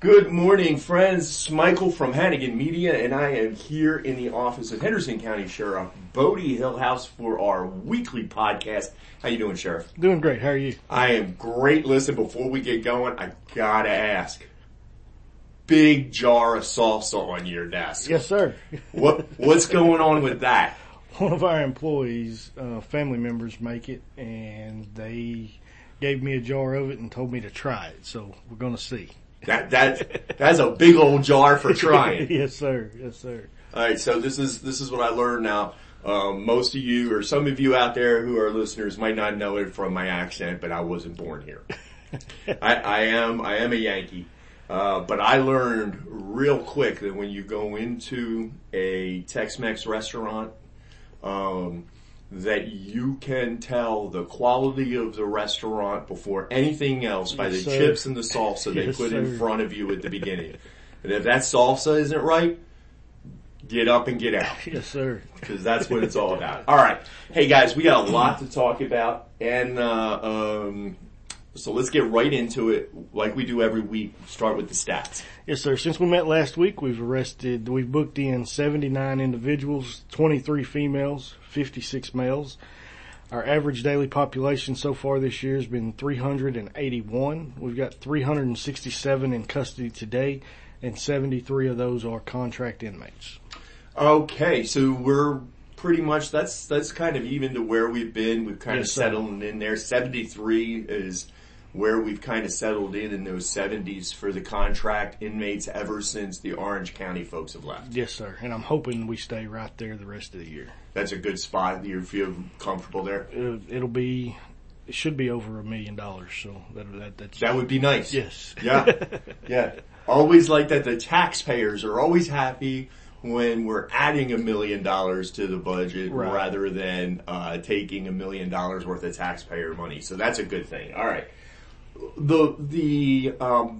Good morning, friends. Michael from Hannigan Media, and I am here in the office of Henderson County Sheriff Botie Hillhouse for our weekly podcast. How you doing, Sheriff? Doing great. How are you? I am great. Listen, before we get going, I gotta ask. Big jar of salsa on your desk. Yes, sir. What's going on with that? One of our employees, family members, make it, and they gave me a jar of it and told me to try it. So we're gonna see. That's a big old jar for trying. Yes, sir. Yes, sir. All right. So this is what I learned now. Most of you or some of you out there who are listeners might not know it from my accent, but I wasn't born here. I am a Yankee. But I learned real quick that when you go into a Tex-Mex restaurant, that you can tell the quality of the restaurant before anything else by the chips and the salsa they put in front of you at the beginning. And if that salsa isn't right, get up and get out. Yes, sir. Because that's what it's all about. All right. Hey, guys, we got a lot to talk about. And so let's get right into it like we do every week. Start with the stats. Yes, sir. Since we met last week, we've booked in 79 individuals, 23 females, 56 males. Our average daily population so far this year has been 381. We've got 367 in custody today, and 73 of those are contract inmates. Okay, so we're pretty much, that's kind of even to where we've been. We've kind of settled in there. 73 is where we've kind of settled in those 70s for the contract inmates ever since the Orange County folks have left. Yes, sir. And I'm hoping we stay right there the rest of the year. That's a good spot. You feel comfortable there? It should be over $1 million. So that would be nice. Yes. Yeah. Yeah. Always like that. The taxpayers are always happy when we're adding $1 million to the budget, right, rather than, taking $1 million worth of taxpayer money. So that's a good thing. All right. The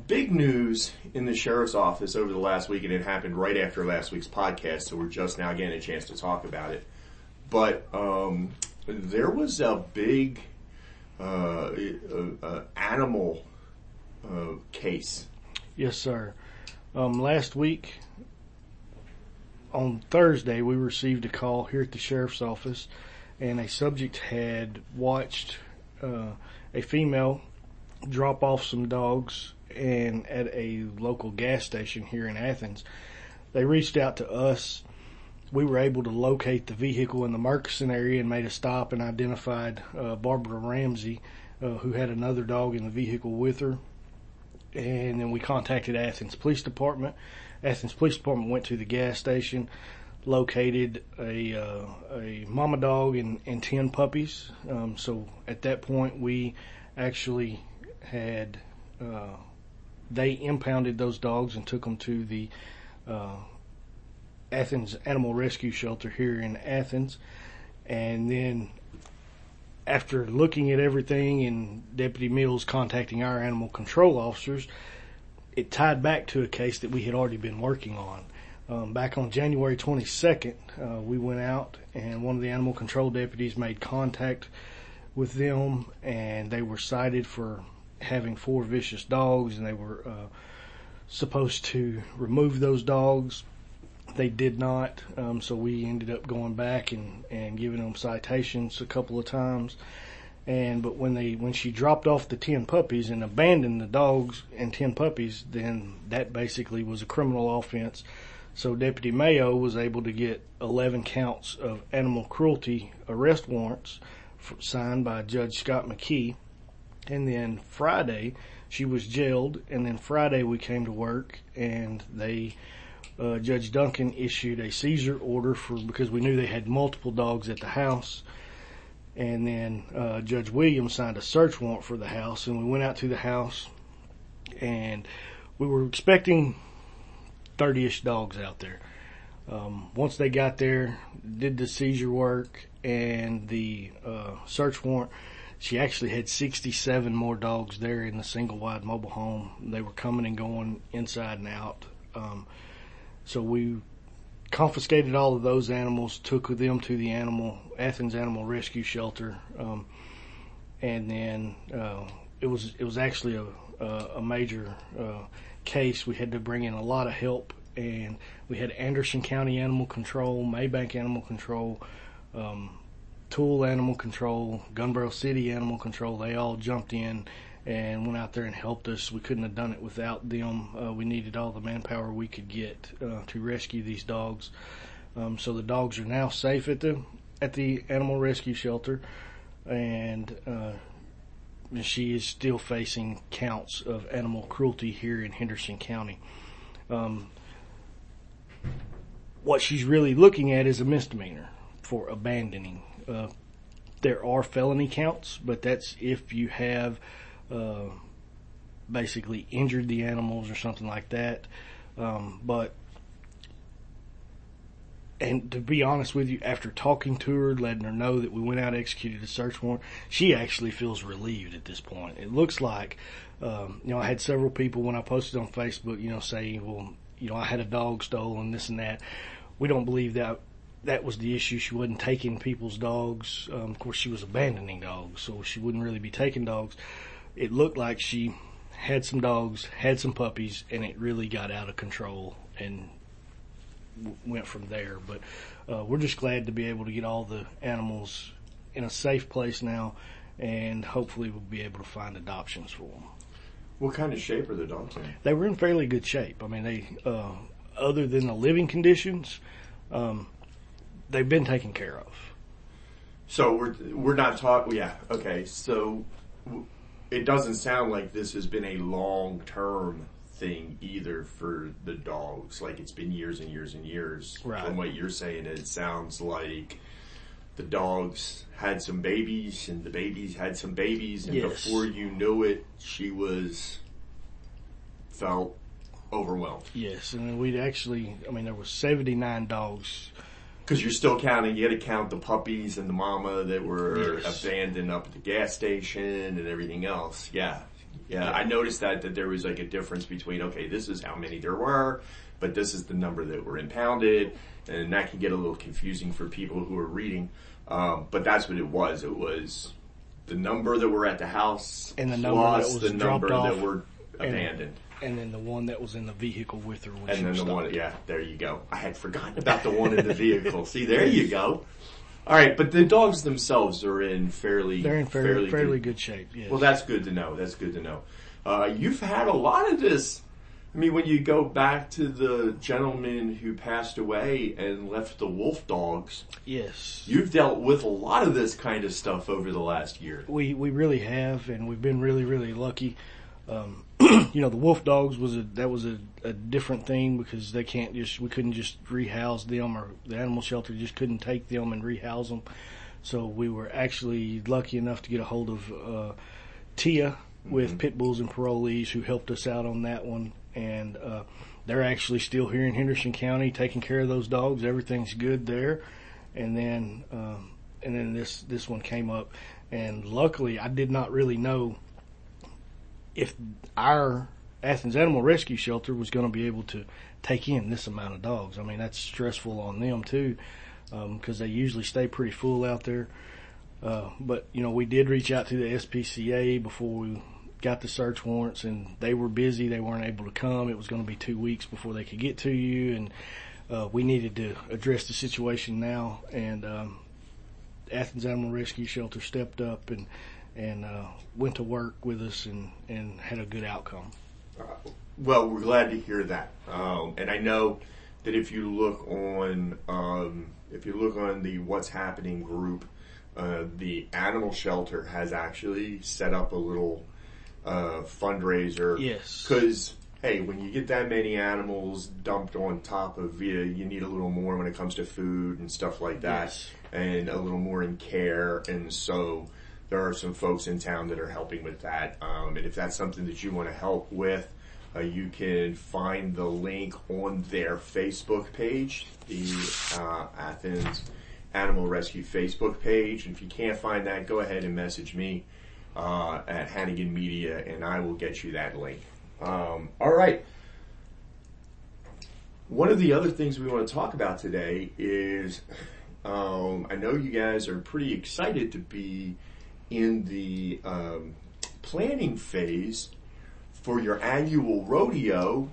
big news in the sheriff's office over the last week, and it happened right after last week's podcast, so we're just now getting a chance to talk about it. But there was a big animal case. Yes, sir. Last week on Thursday, we received a call here at the sheriff's office, and a subject had watched a female drop off some dogs and at a local gas station here in Athens. They reached out to us. We were able to locate the vehicle in the Murkison area and made a stop and identified Barbara Ramsey, who had another dog in the vehicle with her. And then we contacted Athens Police Department. Athens Police Department went to the gas station, located a mama dog and 10 puppies. So at that point, we actually they impounded those dogs and took them to the Athens Animal Rescue Shelter here in Athens. And then after looking at everything and Deputy Mills contacting our animal control officers, it tied back to a case that we had already been working on. Back on January 22nd, we went out and one of the animal control deputies made contact with them, and they were cited for having 4 vicious dogs, and they were supposed to remove those dogs. They did not, so we ended up going back and giving them citations a couple of times. But when she dropped off the 10 puppies and abandoned the dogs and 10 puppies, then that basically was a criminal offense. So Deputy Mayo was able to get 11 counts of animal cruelty arrest warrants signed by Judge Scott McKee. And then Friday, she was jailed. And then Friday, we came to work, and Judge Duncan issued a seizure order because we knew they had multiple dogs at the house. And then Judge Williams signed a search warrant for the house. And we went out to the house, and we were expecting 30-ish dogs out there. Once they got there, did the seizure work and the search warrant, she actually had 67 more dogs there in the single wide mobile home. They were coming and going inside and out. So we confiscated all of those animals, took them to the Athens Animal Rescue Shelter. And then it was actually a major case, we had to bring in a lot of help, and we had Anderson County Animal Control, Maybank Animal Control, Tool Animal Control, Gun Barrel City Animal Control. They all jumped in and went out there and helped us. We couldn't have done it without them. We needed all the manpower we could get to rescue these dogs. So the dogs are now safe at the animal rescue shelter, and she is still facing counts of animal cruelty here in Henderson County. What she's really looking at is a misdemeanor for abandoning. There are felony counts, but that's if you have basically injured the animals or something like that. And to be honest with you, after talking to her, letting her know that we went out, executed a search warrant, she actually feels relieved at this point. It looks like, I had several people when I posted on Facebook, say, well, I had a dog stolen, this and that. We don't believe that was the issue. She wasn't taking people's dogs. Of course, she was abandoning dogs, so she wouldn't really be taking dogs. It looked like she had some dogs, had some puppies, and it really got out of control and went from there. But we're just glad to be able to get all the animals in a safe place now, and hopefully we'll be able to find adoptions for them. What kind of shape are the dogs in? They were in fairly good shape. I mean, they other than the living conditions, they've been taken care of. So we're not talking. Yeah, okay. So it doesn't sound like this has been a long-term thing either for the dogs. Like, it's been years and years and years. Right. From what you're saying, it sounds like the dogs had some babies and the babies had some babies, and yes, Before you knew it, she felt overwhelmed. Yes, and we'd actually, there was 79 dogs. Because you're still counting, you had to count the puppies and the mama that were, yes, abandoned up at the gas station and everything else. Yeah. Yeah, I noticed that there was like a difference between, okay, this is how many there were, but this is the number that were impounded, and that can get a little confusing for people who are reading. But that's what it was. It was the number that were at the house and the plus the number that were abandoned. And then the one that was in the vehicle with her. And then the one, yeah, there you go. I had forgotten about the one in the vehicle. See, there you go. All right, but the dogs themselves are in fairly good shape. Yes. Well, that's good to know. That's good to know. You've had a lot of this. When you go back to the gentleman who passed away and left the wolf dogs. Yes. You've dealt with a lot of this kind of stuff over the last year. We really have, and we've been really, really lucky. The wolf dogs was a different thing, because we couldn't just rehouse them, or the animal shelter just couldn't take them and rehouse them. So we were actually lucky enough to get a hold of Tia with, mm-hmm, Pit Bulls and Parolees, who helped us out on that one. And they're actually still here in Henderson County taking care of those dogs. Everything's good there. And then this one came up, and luckily I did not really know if our Athens Animal Rescue Shelter was going to be able to take in this amount of dogs. That's stressful on them too, because they usually stay pretty full out there. But we did reach out to the SPCA before we got the search warrants, and they were busy. They weren't able to come. It was going to be 2 weeks before they could get to you, and we needed to address the situation now. And Athens Animal Rescue Shelter stepped up and went to work with us and had a good outcome. Well, we're glad to hear that. And I know that if you look on the What's Happening group, the animal shelter has actually set up a little fundraiser. Yes. Because, hey, when you get that many animals dumped on top of you need a little more when it comes to food and stuff like that. Yes. And a little more in care. And so there are some folks in town that are helping with that. And if that's something that you want to help with, you can find the link on their Facebook page, the Athens Animal Rescue Facebook page. And if you can't find that, go ahead and message me at Hannigan Media, and I will get you that link. All right. One of the other things we want to talk about today is I know you guys are pretty excited to be in the planning phase for your annual rodeo,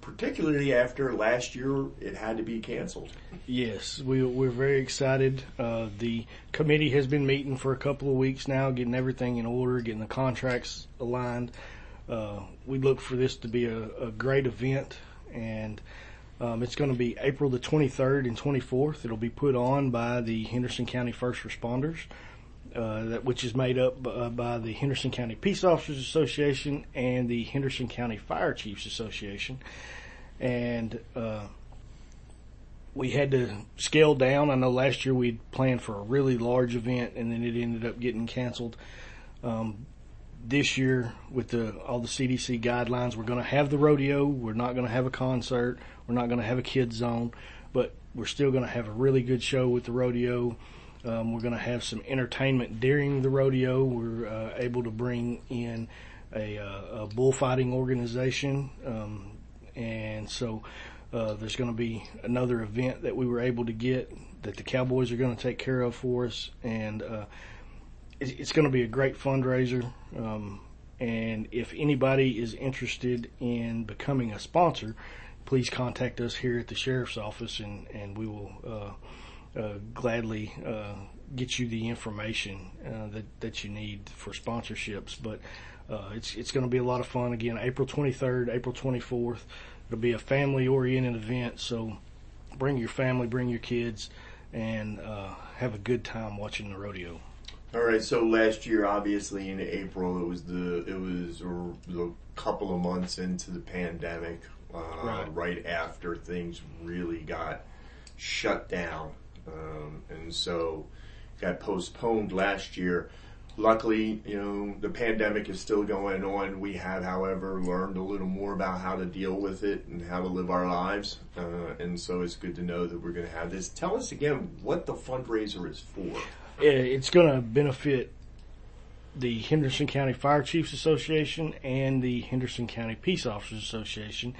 particularly after last year it had to be canceled. Yes, we're very excited. The committee has been meeting for a couple of weeks now, getting everything in order, getting the contracts aligned. We look for this to be a great event, and it's going to be April the 23rd and 24th. It'll be put on by the Henderson County First Responders, which is made up by the Henderson County Peace Officers Association and the Henderson County Fire Chiefs Association. And we had to scale down. I know last year we'd planned for a really large event, and then it ended up getting canceled. This year, with all the CDC guidelines, we're going to have the rodeo. We're not going to have a concert. We're not going to have a kids zone, but we're still going to have a really good show with the rodeo. We're going to have some entertainment during the rodeo. We're able to bring in a bullfighting organization, and so there's going to be another event that we were able to get that the Cowboys are going to take care of for us, and it's going to be a great fundraiser. And if anybody is interested in becoming a sponsor, please contact us here at the Sheriff's Office, and we will gladly get you the information that you need for sponsorships. But it's going to be a lot of fun. Again, April 23rd, April 24th. It'll be a family-oriented event, so bring your family, bring your kids, and have a good time watching the rodeo. All right. So last year, obviously in April, it was a couple of months into the pandemic, right after things really got shut down. And so got postponed last year. Luckily, the pandemic is still going on. We have, however, learned a little more about how to deal with it and how to live our lives. And so it's good to know that we're going to have this. Tell us again what the fundraiser is for. It's going to benefit the Henderson County Fire Chiefs Association and the Henderson County Peace Officers Association.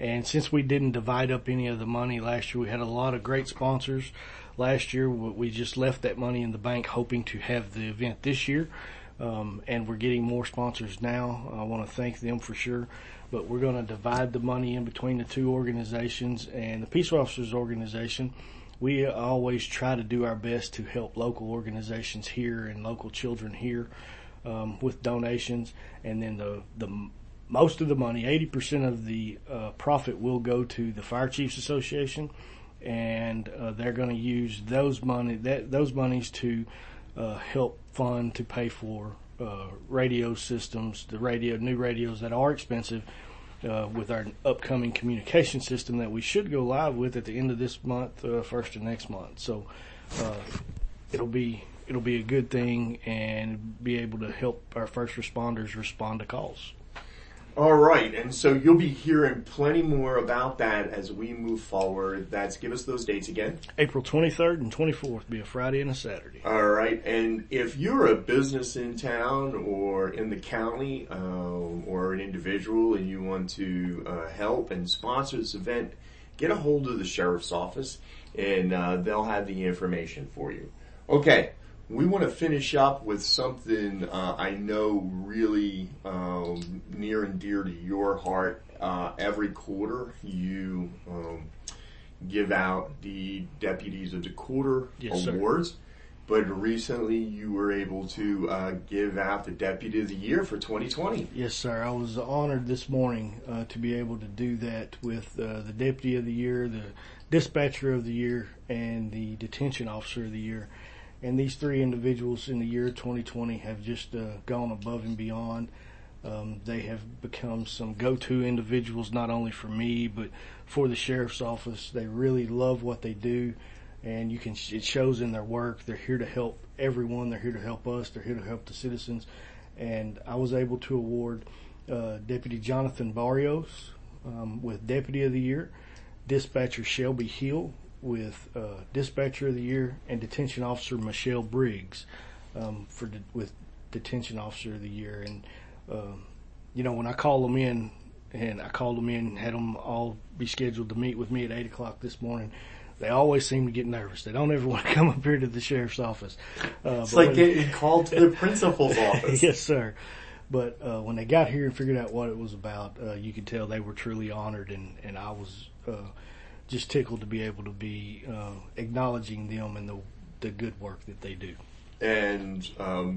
And since we didn't divide up any of the money last year, we had a lot of great sponsors last year. We just left that money in the bank hoping to have the event this year. And we're getting more sponsors now. I want to thank them for sure. But we're going to divide the money in between the two organizations. And the Peace Officers Organization, we always try to do our best to help local organizations here and local children here with donations. And then the most of the money, 80% of the profit, will go to the Fire Chiefs Association, and they're going to use those monies to help fund to pay for radio systems, new radios that are expensive. With our upcoming communication system that we should go live with at the end of this month, first of next month. So it'll be a good thing and be able to help our first responders respond to calls. All right, and so you'll be hearing plenty more about that as we move forward. Give us those dates again. April 23rd and 24th, be a Friday and a Saturday. All right, and if you're a business in town or in the county or an individual and you want to help and sponsor this event, get a hold of the Sheriff's Office, and they'll have the information for you. Okay. We want to finish up with something I know really near and dear to your heart. Every quarter you give out the Deputies of the Quarter awards, sir. But recently you were able to give out the Deputy of the Year for 2020. Yes, sir. I was honored this morning to be able to do that with the Deputy of the Year, the Dispatcher of the Year, and the Detention Officer of the Year. And these three individuals in the year 2020 have just gone above and beyond. They have become some go-to individuals, not only for me, but for the Sheriff's Office. They really love what they do, and it shows in their work. They're here to help everyone. They're here to help us. They're here to help the citizens. And I was able to award Deputy Jonathan Barrios with Deputy of the Year, Dispatcher Shelby Hill with Dispatcher of the Year, and Detention Officer Michelle Briggs with Detention Officer of the Year. And when I called them in, and had them all be scheduled to meet with me at 8:00 this morning, they always seem to get nervous. They don't ever want to come up here to the Sheriff's Office. It's like getting called to the principal's office. Yes, sir. But when they got here and figured out what it was about, you could tell they were truly honored, and I was just tickled to be able to be acknowledging them and the good work that they do. And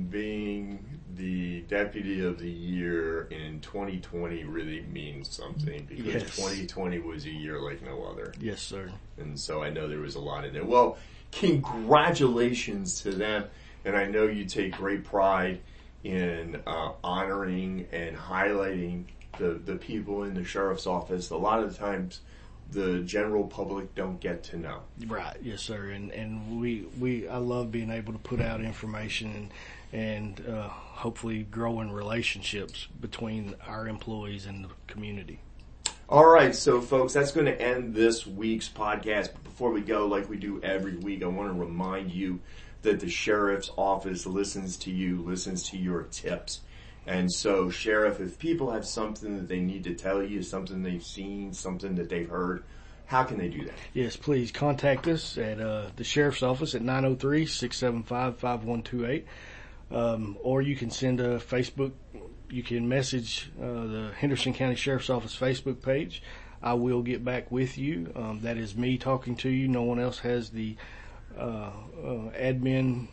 being the Deputy of the Year in 2020 really means something, because yes. 2020 was a year like no other. Yes, sir. And so I know there was a lot in there. Well, congratulations to them. And I know you take great pride in honoring and highlighting the people in the sheriff's office. A lot of the times the general public don't get to know. Right, yes, sir. And I love being able to put out information and hopefully growing relationships between our employees and the community. All right, so folks, that's going to end this week's podcast. But before we go, like we do every week, I want to remind you that the sheriff's office listens to you, listens to your tips. And so, Sheriff, if people have something that they need to tell you, something they've seen, something that they've heard, how can they do that? Yes, please contact us at the Sheriff's Office at 903-675-5128. Or you can send a Facebook, you can message the Henderson County Sheriff's Office Facebook page. I will get back with you. That is me talking to you. No one else has the admin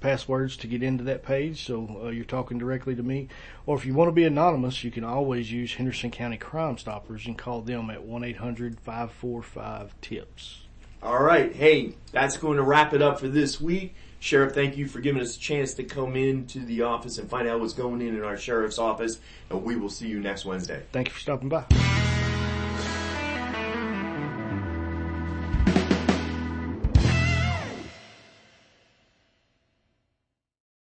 passwords to get into that page, so you're talking directly to me. Or if you want to be anonymous, you can always use Henderson County Crime Stoppers and call them at 1-800-545-TIPS. All right. Hey, that's going to wrap it up for this week. Sheriff, thank you for giving us a chance to come into the office and find out what's going in our sheriff's office, and we will see you next Wednesday. Thank you for stopping by.